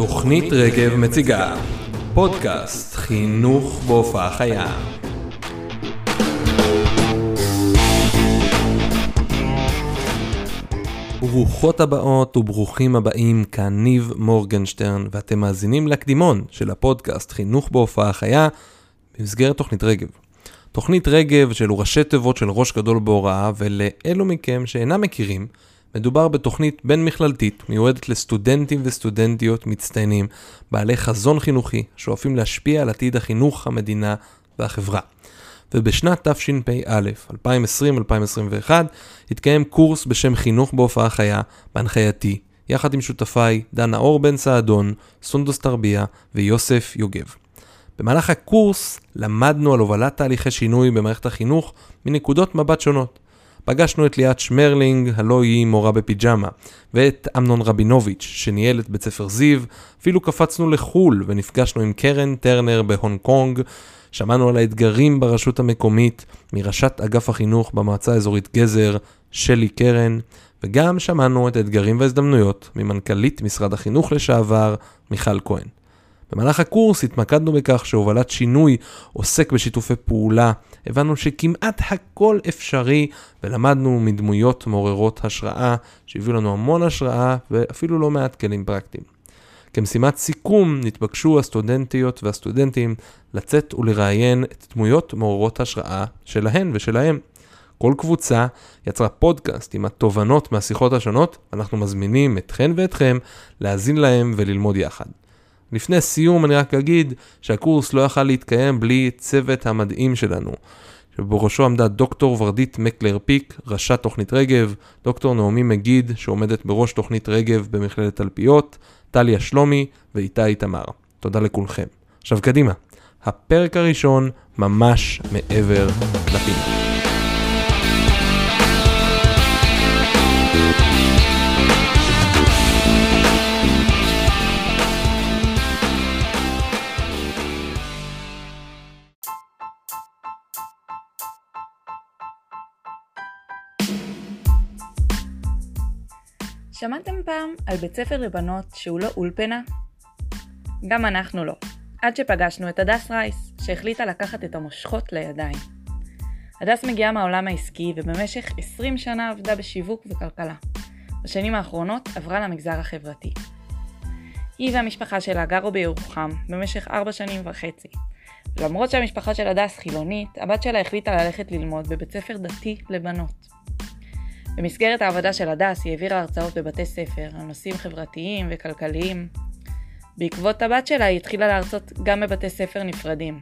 תוכנית רגב מציגה פודקאסט חינוך בהופעה חיה. ברוכות הבאות וברוכים הבאים, כאן ניו מורגנשטרן ואתם מאזינים לקדימון של הפודקאסט חינוך בהופעה חיה במסגרת תוכנית רגב. תוכנית רגב של ראשי תיבות של ראש גדול בהוראה, ולאלו מכם שאינם מכירים, מדובר בתוכנית בין מכללתית מיועדת לסטודנטים וסטודנטיות מצטיינים, בעלי חזון חינוכי שואפים להשפיע על עתיד החינוך, המדינה והחברה. ובשנת תשפ"א 2020-2021 התקיים קורס בשם חינוך בהופעה חיה בהנחייתי, יחד עם שותפיי דנה אור בן סעדון, סונדוס טרביה ויוסף יוגב. במהלך הקורס למדנו על הובלת תהליכי שינוי במערכת החינוך מנקודות מבט שונות. פגשנו את ליאת שמרלינג, הלא היא מורה בפיג'מה, ואת אמנון רבינוביץ' שניהל את בית ספר זיו, אפילו קפצנו לחול ונפגשנו עם קרן טרנר בהונג קונג, שמענו על האתגרים ברשות המקומית מראשת אגף החינוך במועצה האזורית גזר, שלי קרן, וגם שמענו את האתגרים וההזדמנויות ממנכ"לית משרד החינוך לשעבר, מיכל כהן. במהלך הקורס התמקדנו בכך שהובלת שינוי עוסק בשיתופי פעולה, הבנו שכמעט הכל אפשרי ולמדנו מדמויות מעוררות השראה שהביאו לנו המון השראה ואפילו לא מעט כלים פרקטיים. כמשימת סיכום נתבקשו הסטודנטיות והסטודנטים לצאת ולראיין את דמויות מעוררות השראה שלהן ושלהם. כל קבוצה יצרה פודקאסט עם התובנות מהשיחות השונות, אנחנו מזמינים אתכן ואתכם להאזין להם וללמוד יחד. לפני סיום אני רק אגיד שהקורס לא יכל להתקיים בלי צוות המדהים שלנו, שבראשו עמדה דוקטור ורדית מקלר פיק, ראשת תוכנית רגב, דוקטור נעמי מגיד שעומדת בראש תוכנית רגב במכללת תלפיות, טליה שלומי ואיתי איתמר. תודה לכולכם. עכשיו קדימה, הפרק הראשון ממש מעבר לפינה. שמעתם פעם על בית ספר לבנות שהוא לא אולפנה? גם אנחנו לא, עד שפגשנו את הדס רייס שהחליטה לקחת את המושכות לידיים. הדס מגיעה מהעולם העסקי ובמשך 20 שנה עבדה בשיווק וכלכלה. בשנים האחרונות עברה למגזר החברתי. היא והמשפחה שלה גרו בירוחם במשך 4.5 שנים. למרות שהמשפחה של הדס חילונית, הבת שלה החליטה ללכת ללמוד בבית ספר דתי לבנות. במסגרת העבודה של הדס היא העבירה הרצאות בבתי ספר על נושאים חברתיים וכלכליים. בעקבות הבת שלה היא התחילה להרצות גם בבתי ספר נפרדים.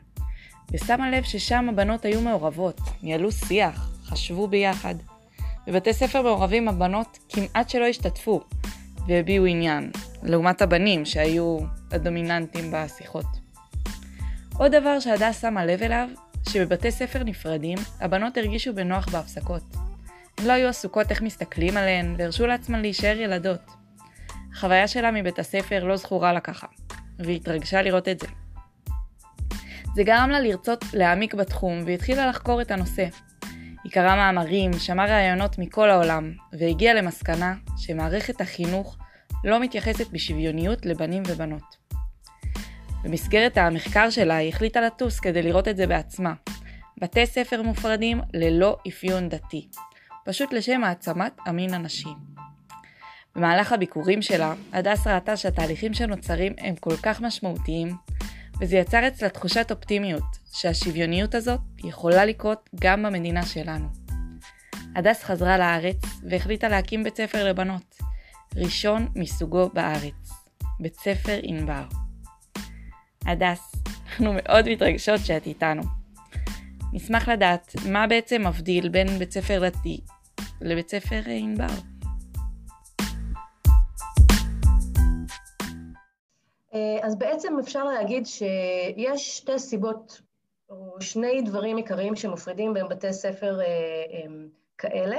ושמה לב ששם הבנות היו מעורבות, ניהלו שיח, חשבו ביחד. בבתי ספר מעורבים הבנות כמעט שלא השתתפו והביעו עניין, לעומת הבנים שהיו הדומיננטים בשיחות. עוד דבר שהדס שמה לב אליו, שבבתי ספר נפרדים הבנות הרגישו בנוח בהפסקות. לא היו עסוקות איך מסתכלים עליהן והרשו לעצמן להישאר ילדות. החוויה שלה מבית הספר לא זכורה לה ככה, והיא התרגשה לראות את זה. זה גרם לה לרצות להעמיק בתחום והתחילה לחקור את הנושא. היא קראה מאמרים, שמעה רעיונות מכל העולם, והגיעה למסקנה שמערכת החינוך לא מתייחסת בשוויוניות לבנים ובנות. במסגרת המחקר שלה היא החליטה לטוס כדי לראות את זה בעצמה. בתי ספר מופרדים ללא אפיון דתי. פשוט לשם העצמת המין הנשי. במהלך הביקורים שלה, הדס ראתה שהתהליכים שנוצרים הם כל כך משמעותיים, וזה יצר אצלה תחושת אופטימיות, שהשוויוניות הזאת יכולה לקרות גם במדינה שלנו. הדס חזרה לארץ והחליטה להקים בית ספר לבנות, ראשון מסוגו בארץ, בית ספר ענבר. הדס, אנחנו מאוד מתרגשות שאת איתנו. נשמח לדעת מה בעצם מבדיל בין בית ספר דתי לבית ספר ענבר. אז בעצם אפשר להגיד שיש שתי סיבות או שני דברים עיקריים שמפרידים בין בתי ספר כאלה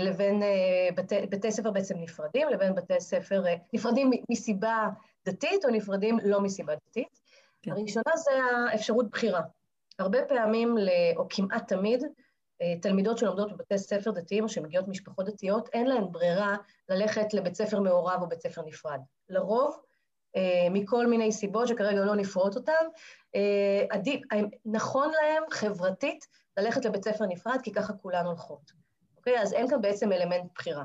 לבין בתי ספר בעצם נפרדים, לבין בתי ספר נפרדים מסיבה דתית או נפרדים לא מסיבה דתית. כן. הראשונה זה האפשרות בחירה. הרבה פעמים, או כמעט תמיד, תלמידות שלומדות בבתי ספר דתיים, או שמגיעות משפחות דתיות, אין להן ברירה ללכת לבית ספר מעורב או בית ספר נפרד. לרוב, מכל מיני סיבות שכרגע לא נפרוט אותם, נכון להם חברתית ללכת לבית ספר נפרד, כי ככה כולן הולכות. אוקיי? אז אין כאן בעצם אלמנט בחירה.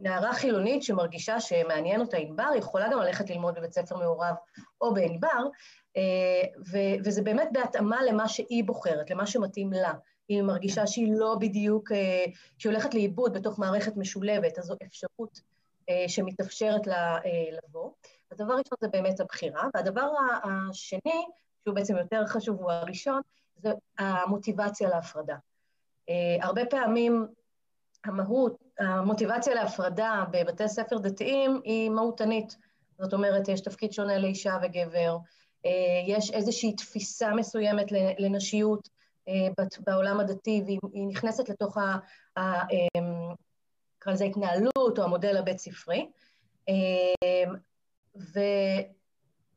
נערה חילונית שמרגישה שמעניין אותה ענבר, יכולה גם ללכת ללמוד בבית ספר מעורב או בענבר, וזה באמת בהתאמה למה שהיא בוחרת, למה שמתאים לה. היא מרגישה שהיא לא בדיוק, שהיא הולכת לאיבוד בתוך מערכת משולבת, אז זו אפשרות שמתאפשרת לה לבוא. הדבר הראשון זה באמת הבחירה, והדבר השני, שהוא בעצם יותר חשוב, הוא הראשון, זה המוטיבציה להפרדה. הרבה פעמים המוטיבציה להפרדה בבתי ספר דתיים היא מהותנית. זאת אומרת, יש תפקיד שונה לאישה וגבר, יש איזושהי תפיסה מסוימת לנשיות בעולם הדתי, והיא נכנסת לתוך ההתנהלות או המודל הבית ספרי,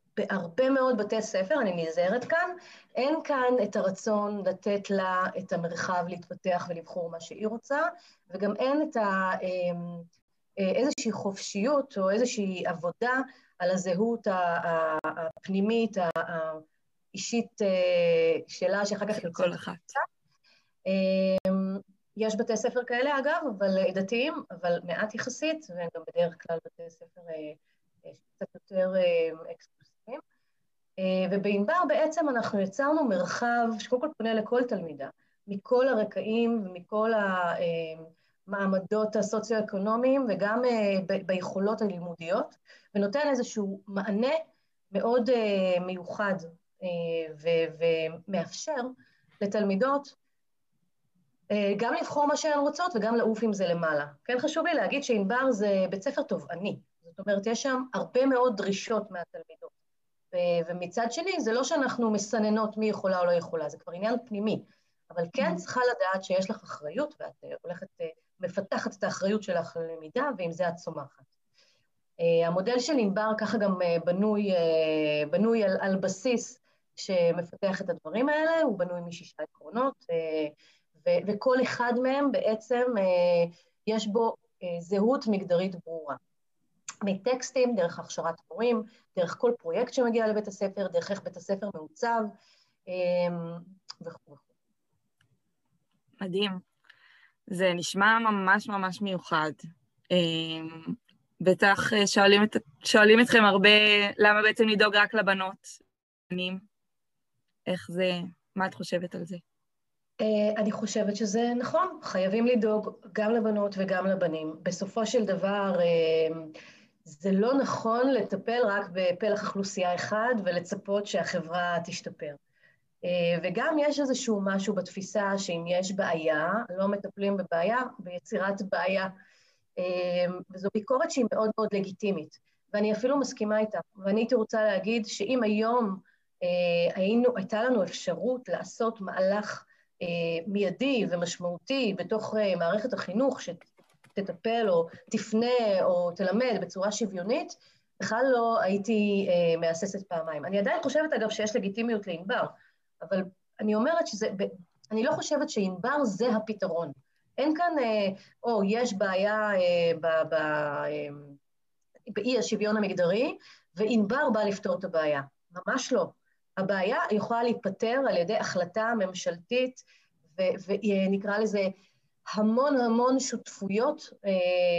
ובהרבה מאוד בתי ספר, אני נזהרת כאן, אין כאן את הרצון לתת לה את המרחב להתפתח ולבחור מה שהיא רוצה, וגם אין את איזושהי חופשיות או איזושהי עבודה על הזהות הפנימית, האישית שלה, שאחר כך יוצאת. כל אחת. יש בתי ספר כאלה אגב, אבל דתיים, אבל מעט יחסית, וגם בדרך כלל בתי ספר קצת יותר אקסקלוסיביים. ובענבר בעצם אנחנו יצרנו מרחב שקודם כל פונה לכל תלמידה, מכל הרקעים ומכל המעמדות הסוציו-אקונומיים, וגם ביכולות הלימודיות, ונותן איזשהו מענה מאוד מיוחד, ומאפשר לתלמידות גם לבחור מה שהן רוצות וגם לעוף עם זה למעלה. כן, חשוב לי להגיד שענבר זה בית ספר תובעני, זאת אומרת, יש שם הרבה מאוד דרישות מהתלמידות, ומצד שני, זה לא שאנחנו מסננות מי יכולה או לא יכולה, זה כבר עניין פנימי, אבל כן צריכה לדעת שיש לך אחריות, ואת הולכת, מפתחת את האחריות שלך ללמידה, ועם זה את צומחת. המודל של ענבר ככה גם בנוי על בסיס שמפתח את הדברים האלה, הוא בנוי מ6 עקרונות, וכל אחד מהם בעצם יש בו זהות מגדרית ברורה. מטקסטים, דרך הכשרת מורים, דרך כל פרויקט שמגיע לבית הספר, דרך איך בית הספר מעוצב, וכו'. מדהים. זה נשמע ממש ממש מיוחד. בטח שואלים אתכם הרבה, למה בעצם לדאוג רק לבנות? איך זה, מה את חושבת על זה? אני חושבת שזה נכון, חייבים לדאוג גם לבנות וגם לבנים. בסופו של דבר, זה לא נכון לטפל רק בפלח אוכלוסייה אחד ולצפות שהחברה תשתפר. וגם יש איזשהו משהו בתפיסה שאם יש בעיה, לא מטפלים בבעיה, ביצירת בעיה. וזו ביקורת שהיא מאוד מאוד לגיטימית, ואני אפילו מסכימה איתה. ואני הייתי רוצה להגיד שאם היום הייתה לנו אפשרות לעשות מהלך מיידי ומשמעותי בתוך מערכת החינוך שתטפל או תפנה או תלמד בצורה שוויונית, בכלל לא הייתי מאססת פעמיים. אני עדיין חושבת אגב שיש לגיטימיות לענבר, אבל אני אומרת אני לא חושבת שענבר זה הפתרון. אין כאן, או יש בעיה באי השוויון המגדרי, וענבר בא לפתור את הבעיה. ממש לא. הבעיה יכולה להיפטר על ידי החלטה ממשלתית, ונקרא לזה המון המון שותפויות,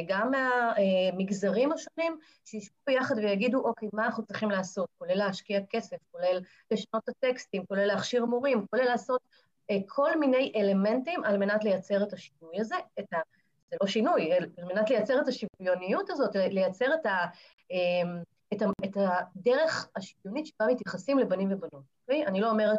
גם מהמגזרים השונים, שישבו ביחד ויגידו, אוקיי, מה אנחנו צריכים לעשות? כולל להשקיע כסף, כולל לשנות הטקסטים, כולל להכשיר מורים, כולל לעשות כל מיני אלמנטים על מנת לייצר את השינוי הזה, זה לא שינוי, על מנת לייצר את השוויוניות הזאת, לייצר את הדרך השוויונית שבה מתייחסים לבנים ובנות. אני לא אומרת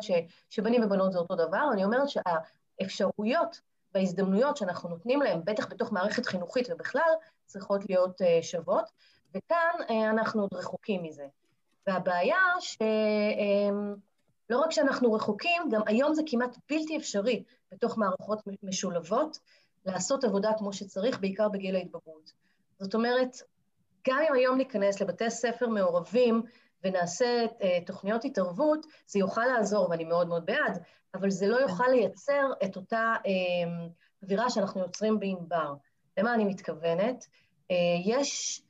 שבנים ובנות זה אותו דבר, אני אומרת שהאפשרויות וההזדמנויות שאנחנו נותנים להם, בטח בתוך מערכת חינוכית ובכלל, צריכות להיות שוות, וכאן אנחנו עוד רחוקים מזה. והבעיה לא רק שאנחנו רחוקים, גם היום זה כמעט בלתי אפשרי בתוך מערכות משולבות, לעשות עבודה כמו שצריך, בעיקר בגיל ההתבגרות. זאת אומרת, גם אם היום ניכנס לבתי ספר מעורבים ונעשה תוכניות התערבות, זה יוכל לעזור, ואני מאוד מאוד בעד, אבל זה לא יוכל לייצר את אותה אווירה שאנחנו יוצרים בענבר. למה אני מתכוונת? יש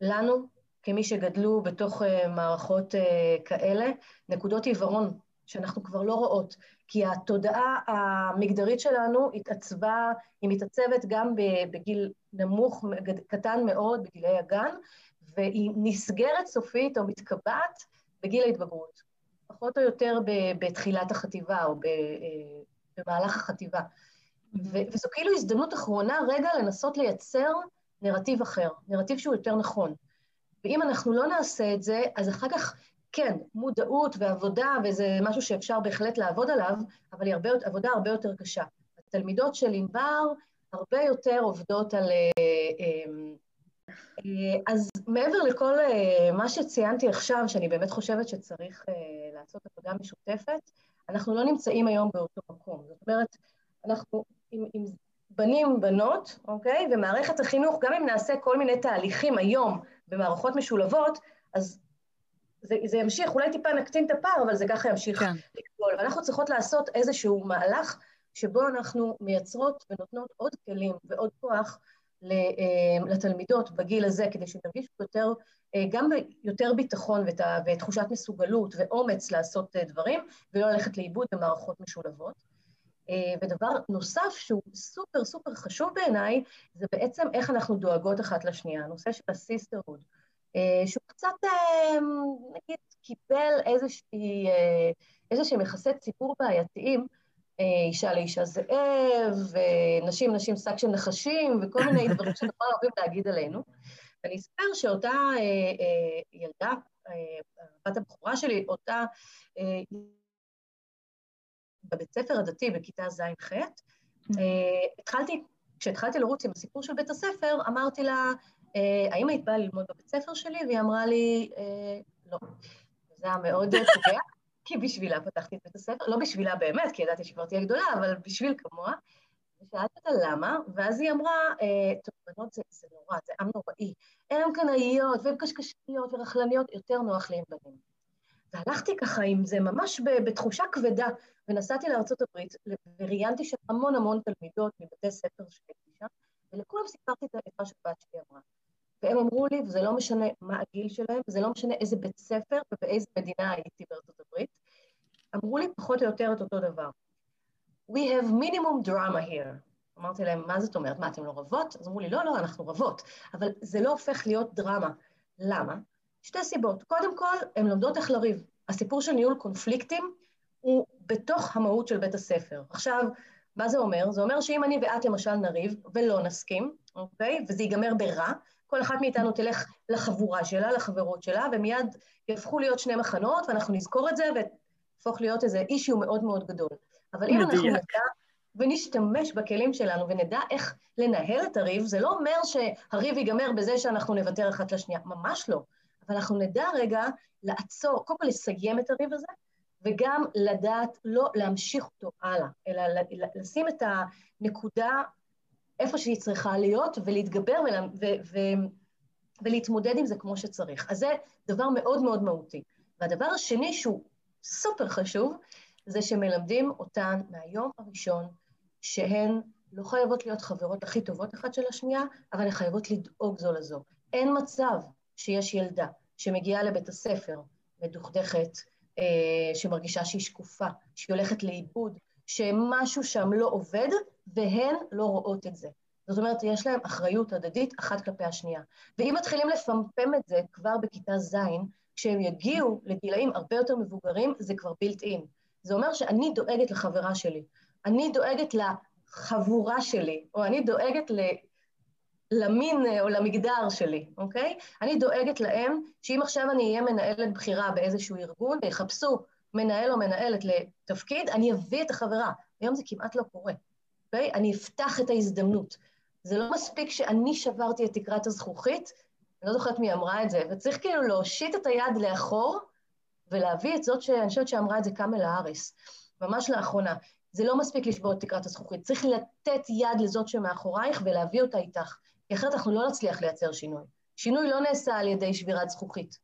לנו כמי שגדלו בתוך מערכות כאלה, נקודות עיוורון שאנחנו כבר לא רואות, כי התודעה המגדרית שלנו התעצבה, היא מתעצבת גם בגיל נמוך, קטן מאוד, בגילי הגן, והיא נסגרת סופית או מתקבעת בגיל ההתבגרות, פחות או יותר בתחילת החטיבה או במהלך החטיבה. וזו כאילו הזדמנות אחרונה רגע לנסות לייצר נרטיב אחר, נרטיב שהוא יותר נכון. ואם אנחנו לא נעשה את זה, אז אחר כך, כן, מודעות ועבודה, וזה משהו שאפשר בהחלט לעבוד עליו, אבל היא עבודה הרבה יותר קשה. התלמידות של ענבר הרבה יותר עובדות על... אז מעבר לכל מה שציינתי עכשיו, שאני באמת חושבת שצריך לעשות עבודה משותפת, אנחנו לא נמצאים היום באותו מקום. זאת אומרת, אנחנו עם בנים, בנות, אוקיי? ומערכת החינוך, גם אם נעשה כל מיני תהליכים היום במערכות משולבות, אז זה ימשיך, אולי טיפה נקטין את הפער, אבל זה ככה ימשיך לגדול. ואנחנו צריכות לעשות איזשהו מהלך שבו אנחנו מייצרות ונותנות עוד כלים ועוד כוח לתלמידות בגיל הזה, כדי שנרגיש יותר, גם יותר ביטחון ותחושת מסוגלות ואומץ לעשות דברים, ולא ללכת לאיבוד במערכות משולבות. ודבר נוסף שהוא סופר סופר חשוב בעיניי, זה בעצם איך אנחנו דואגות אחת לשנייה, הנושא של הסיסטרהוד, שהוא קצת, נגיד, קיבל איזושהי יחסי ציבור בעייתיים, אישה לאישה זאב, נשים, נשים, שק של נחשים, וכל מיני דברים שאנחנו אוהבים להגיד עלינו. ואני אספר שאותה ילדה, בת הבחורה שלי, אותה בבית ספר הדתי, בכיתה ז'-ח', כשהתחלתי לרוץ עם הסיפור של בית הספר, אמרתי לה, האם היית באה ללמוד בבית ספר שלי? והיא אמרה לי, לא. זה היה מאוד פוגע. כי בשבילה פתחתי את בית הספר, לא בשבילה באמת, כי ידעתי שכבר תהיה גדולה, אבל בשביל כמוה, ושאלתי אותה למה, ואז היא אמרה, טוב, בנות זה נורא, זה עם נוראי, הם קנאיות, והם קשקשניות ורחלניות, יותר נוח להם בנים. והלכתי ככה עם זה ממש בתחושה כבדה, ונסעתי לארצות הברית, וראיינתי שם המון המון תלמידות מבתי ספר שהייתי שם, ולכולם סיפרתי את הדבר שבת שלי אמרה. והם אמרו לי, וזה לא משנה מה הגיל שלהם, וזה לא משנה איזה בית ספר ובאיזה מדינה הייתי בארצות הברית, אמרו לי פחות או יותר את אותו דבר. We have minimum drama here. אמרתי להם, מה זאת אומרת? מה, אתם לא רבות? אז אמרו לי, לא, אנחנו רבות. אבל זה לא הופך להיות דרמה. למה? שתי סיבות. קודם כל, הם לומדות איך לריב. הסיפור של ניהול קונפליקטים הוא בתוך המהות של בית הספר. עכשיו, מה זה אומר? זה אומר שאם אני ואת למשל נריב ולא נסכים, אוקיי? וזה ייגמר ברע, כל אחת מאיתנו תלך לחבורה שלה, לחברות שלה, ומיד יהפכו להיות שני מחנות, ואנחנו נזכור את זה, ותפוך להיות איזה אישיו מאוד מאוד גדול. אבל אם אנחנו נדע ונשתמש בכלים שלנו, ונדע איך לנהל את הריב, זה לא אומר שהריב ייגמר בזה שאנחנו נוותר אחת לשנייה, ממש לא. אבל אנחנו נדע רגע לעצור, קודם כל לסיים את הריב הזה, וגם לדעת לא להמשיך אותו הלאה, אלא לשים את הנקודה איפה שהיא צריכה להיות, ולהתגבר ולהתמודד עם זה כמו שצריך. אז זה דבר מאוד מאוד מהותי. והדבר השני שהוא סופר חשוב, זה שמלמדים אותן מהיום הראשון, שהן לא חייבות להיות חברות הכי טובות אחת של השנייה, אבל הן חייבות לדאוג זו לזו. אין מצב שיש ילדה שמגיעה לבית הספר מדוכדכת, שמרגישה שהיא שקופה, שהיא הולכת לאיבוד, שמשהו שם לא עובד, והן לא רואות את זה. זאת אומרת, יש להם אחריות הדדית אחת כלפי השנייה. ואם מתחילים לפמפם את זה כבר בכיתה ז', כשהם יגיעו לגילאים הרבה יותר מבוגרים, זה כבר בילט אין. זה אומר שאני דואגת לחברה שלי, אני דואגת לחבורה שלי, או אני דואגת למין או למגדר שלי, אוקיי? אני דואגת להם שאם עכשיו אני אהיה מנהלת בחירה באיזשהו ארגון, ויחפשו מנהל או מנהלת לתפקיד, אני אביא את החברה. היום זה כמעט לא קורה. אני אפתח את ההזדמנות. זה לא מספיק שאני שברתי את תקרת הזכוכית, אני לא זוכרת מי אמרה את זה, וצריך כאילו להושיט את היד לאחור, ולהביא את זאת שאנשיות שאמרה את זה קאמל האריס, ממש לאחרונה. זה לא מספיק לשבור את תקרת הזכוכית, צריך לתת יד לזאת שמאחורייך, ולהביא אותה איתך, כי אחרת אנחנו לא נצליח לייצר שינוי. שינוי לא נעשה על ידי שבירת זכוכית,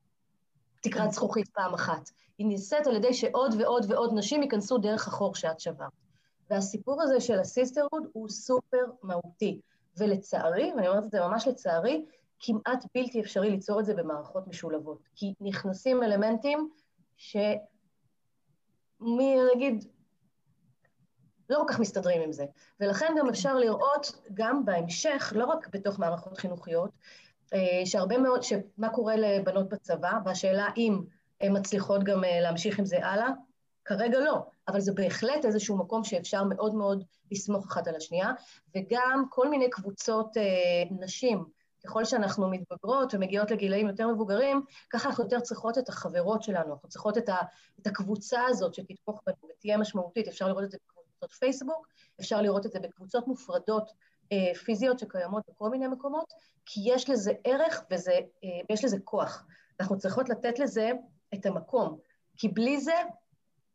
תקרת זכוכית פעם אחת. היא נעשית על ידי שעוד ועוד ועוד נשים ייכנסו דרך החור שאת שברת. והסיפור הזה של הסיסטרהוד הוא סופר מהותי, ולצערי, ואני אומרת את זה ממש לצערי, כמעט בלתי אפשרי ליצור את זה במערכות משולבות, כי נכנסים אלמנטים נגיד, לא כל כך מסתדרים עם זה. ולכן גם אפשר לראות גם בהמשך, לא רק בתוך מערכות חינוכיות, שהרבה מאוד, שמה קורה לבנות בצבא, והשאלה אם הן מצליחות גם להמשיך עם זה הלאה, כרגע לא, אבל זה בהחלט איזשהו מקום שאפשר מאוד מאוד לסמוך אחת על השנייה, וגם כל מיני קבוצות נשים, ככל שאנחנו מתבגרות ומגיעות לגילאים יותר מבוגרים, ככה אנחנו יותר צריכות את החברות שלנו, אנחנו צריכות את הקבוצה הזאת שתתפוך בנו ותהיה משמעותית, אפשר לראות את זה בקבוצות פייסבוק, אפשר לראות את זה בקבוצות מופרדות פיזיות שקיימות בכל מיני מקומות, כי יש לזה ערך ויש לזה כוח, אנחנו צריכות לתת לזה את המקום, כי בלי זה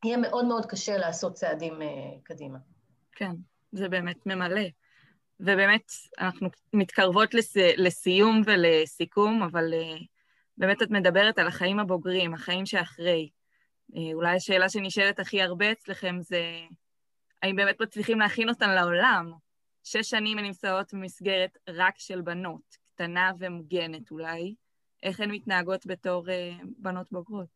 יהיה מאוד מאוד קשה לעשות צעדים קדימה. כן, זה באמת ממלא. ובאמת אנחנו מתקרבות לסיום ולסיכום, אבל באמת את מדברת על החיים הבוגרים, החיים שאחרי. אולי השאלה שנשאלת הכי הרבה אצלכם זה, האם באמת מצליחים להכין אותן לעולם? 6 שנים הן נמצאות במסגרת רק של בנות, קטנה ומוגנת אולי. איך הן מתנהגות בתור בנות בוגרות?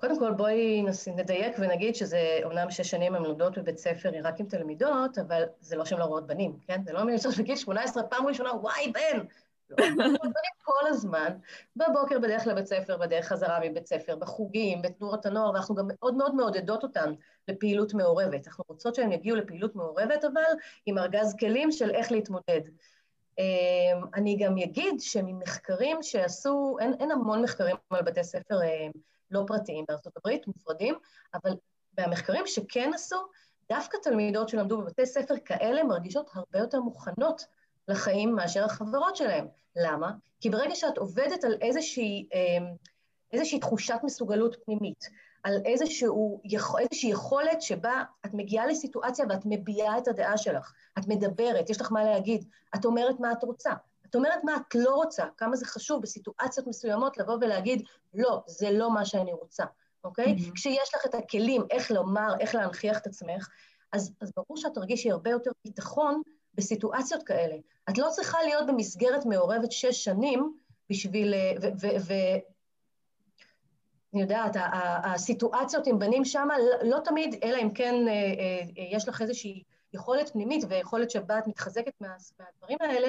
קודם כל בואי נדייק ונגיד שזה אומנם 6 שנים הן לומדות בבית ספר רק עם תלמידות, אבל זה לא שהן לא רואות בנים, כן? זה לא אומר שיש בגיל 18 פעם ראשונה, וואי בן! לא, הן רואות בנים כל הזמן, בבוקר בדרך לבית ספר, בדרך חזרה מבית ספר, בחוגים, בתנועות הנוער, ואנחנו גם מאוד מאוד מעודדות אותן לפעילות מעורבת. אנחנו רוצות שהן יגיעו לפעילות מעורבת, אבל עם ארגז כלים של איך להתמודד. אני גם אגיד שממחקרים שעשו, אין המון מחקרים על בתי ספר לא פרטיים בארצות הברית, מופרדים, אבל במחקרים שכן עשו, דווקא תלמידות שלמדו בבתי ספר כאלה מרגישות הרבה יותר מוכנות לחיים מאשר החברות שלהם. למה? כי ברגע שאת עובדת על איזושהי תחושת מסוגלות פנימית, על איזושהי יכולת שבה את מגיעה לסיטואציה ואת מביעה את הדעה שלך, את מדברת, יש לך מה להגיד, את אומרת מה את רוצה, את אומרת מה את לא רוצה, כמה זה חשוב בסיטואציות מסוימות לבוא ולהגיד, לא, זה לא מה שאני רוצה, אוקיי? כשיש לך את הכלים, איך לומר, איך להנחיח את עצמך, אז ברור שאת תרגישי הרבה יותר ביטחון בסיטואציות כאלה. את לא צריכה להיות במסגרת מעורבת 6 שנים בשביל, אני יודעת, הסיטואציות עם בנים שם לא תמיד, אלא אם כן יש לך איזושהי יכולת פנימית ויכולת שבה את מתחזקת מהדברים האלה,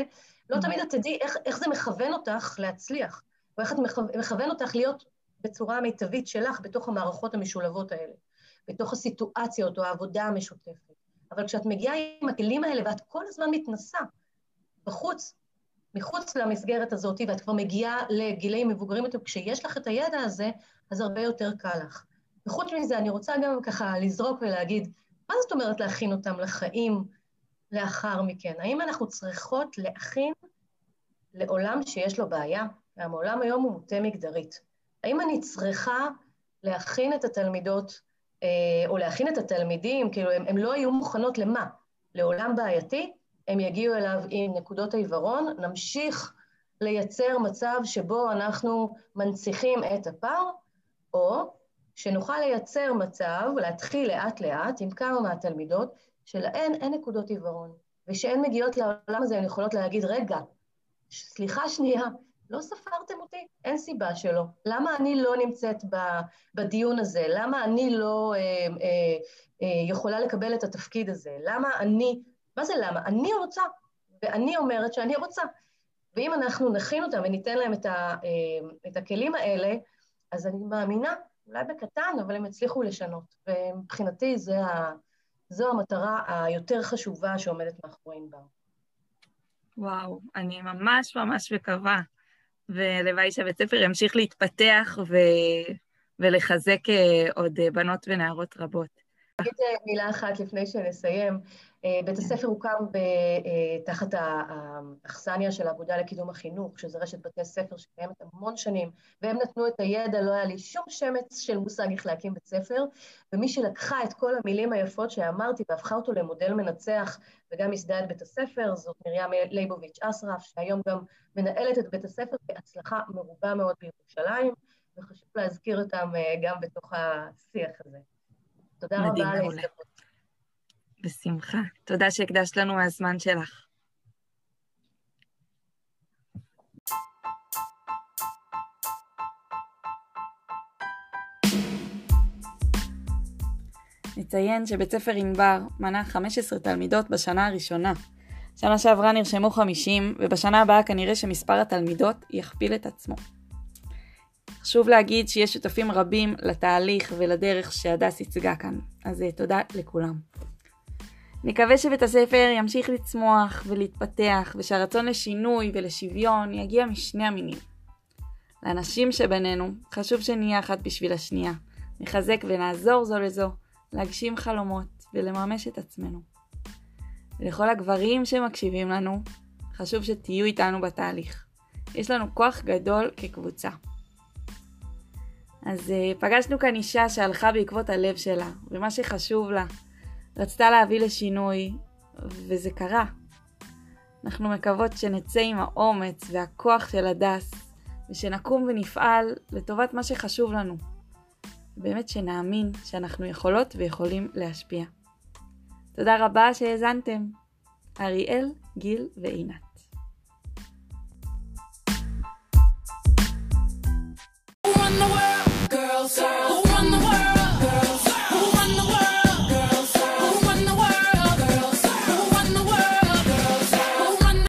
לא תמיד את תדעי איך זה מכוון אותך להצליח, או איך את מכוון אותך להיות בצורה המיטבית שלך בתוך המערכות המשולבות האלה, בתוך הסיטואציות או העבודה המשותפת. אבל כשאת מגיעה עם הכלים האלה ואת כל הזמן מתנסה בחוץ, מחוץ למסגרת הזאת, ואת כבר מגיעה לגילי מבוגרים יותר, כשיש לך את הידע הזה, אז הרבה יותר קל לך. וחוץ מזה, אני רוצה גם ככה לזרוק ולהגיד, מה זאת אומרת להכין אותם לחיים לאחר מכן? האם אנחנו צריכות להכין לעולם שיש לו בעיה? העולם היום הוא מוטה מגדרית. האם אני צריכה להכין את התלמידות, או להכין את התלמידים, כאילו הם לא היו מוכנות למה? לעולם בעייתי? הם יגיעו אליו עם נקודות העיוורון, נמשיך לייצר מצב שבו אנחנו מנציחים את הפער, או שנוכל לייצר מצב, להתחיל לאט לאט עם כמה מהתלמידות, שלהן אין נקודות עיוורון, ושהן מגיעות לעולם הזה, הן יכולות להגיד, רגע, סליחה שנייה, לא ספרתם אותי, אין סיבה שלא. למה אני לא נמצאת בדיון הזה? למה אני לא יכולה לקבל את התפקיד הזה? למה אני... מה זה למה? אני רוצה, ואני אומרת שאני רוצה. ואם אנחנו נכין אותם וניתן להם את הכלים האלה, אז אני מאמינה, אולי בקטן, אבל הם הצליחו לשנות. ומבחינתי זו המטרה היותר חשובה שעומדת מאחורי ענבר. וואו, אני ממש ממש מקווה. ולוואי שבית ספר ימשיך להתפתח ולחזק עוד בנות ונערות רבות. אני אגיד מילה אחת לפני שנסיים. בית הספר הוקם תחת האכסניה של האגודה לקידום החינוך, שזה רשת בתי ספר שקיימת המון שנים, והם נתנו את הידע, לא היה לי שום שמץ של מושג איך להקים בית ספר, ומי שלקחה את כל המילים היפות שאמרתי והפכה אותו למודל מנצח, וגם ייסדה את בית הספר, זאת מרים לייבוביץ' אסרף, שהיום גם מנהלת את בית הספר בהצלחה מרובה מאוד בירושלים, וחשוב להזכיר אותם גם בתוך השיח הזה. תודה רבה על ההזדמנות. בשמחה. תודה שהקדשת לנו מהזמן שלך. נציין שבית ספר ענבר מנה 15 תלמידות בשנה הראשונה. שנה שעברה נרשמו 50, ובשנה הבאה כנראה שמספר התלמידות יכפיל את עצמו. חשוב להגיד שיש שותפים רבים לתהליך ולדרך שהדס יצגה כאן, אז תודה לכולם. נקווה שבית הספר ימשיך לצמוח ולהתפתח, ושהרצון לשינוי ולשוויון יגיע משני המינים. לאנשים שבינינו חשוב שנהיה אחת בשביל השנייה, נחזק ונעזור זו לזו, להגשים חלומות ולממש את עצמנו. ולכל הגברים שמקשיבים לנו, חשוב שתהיו איתנו בתהליך. יש לנו כוח גדול כקבוצה. אז פגשנו כאן אישה שהלכה בעקבות הלב שלה, ומה שחשוב לה, רצתה להביא לשינוי, וזה קרה. אנחנו מקוות שנצא עם האומץ והכוח של הדס, ושנקום ונפעל לטובת מה שחשוב לנו. באמת שנאמין שאנחנו יכולות ויכולים להשפיע. תודה רבה שהאזנתם. אריאל, גיל ועינת. Girls, girls.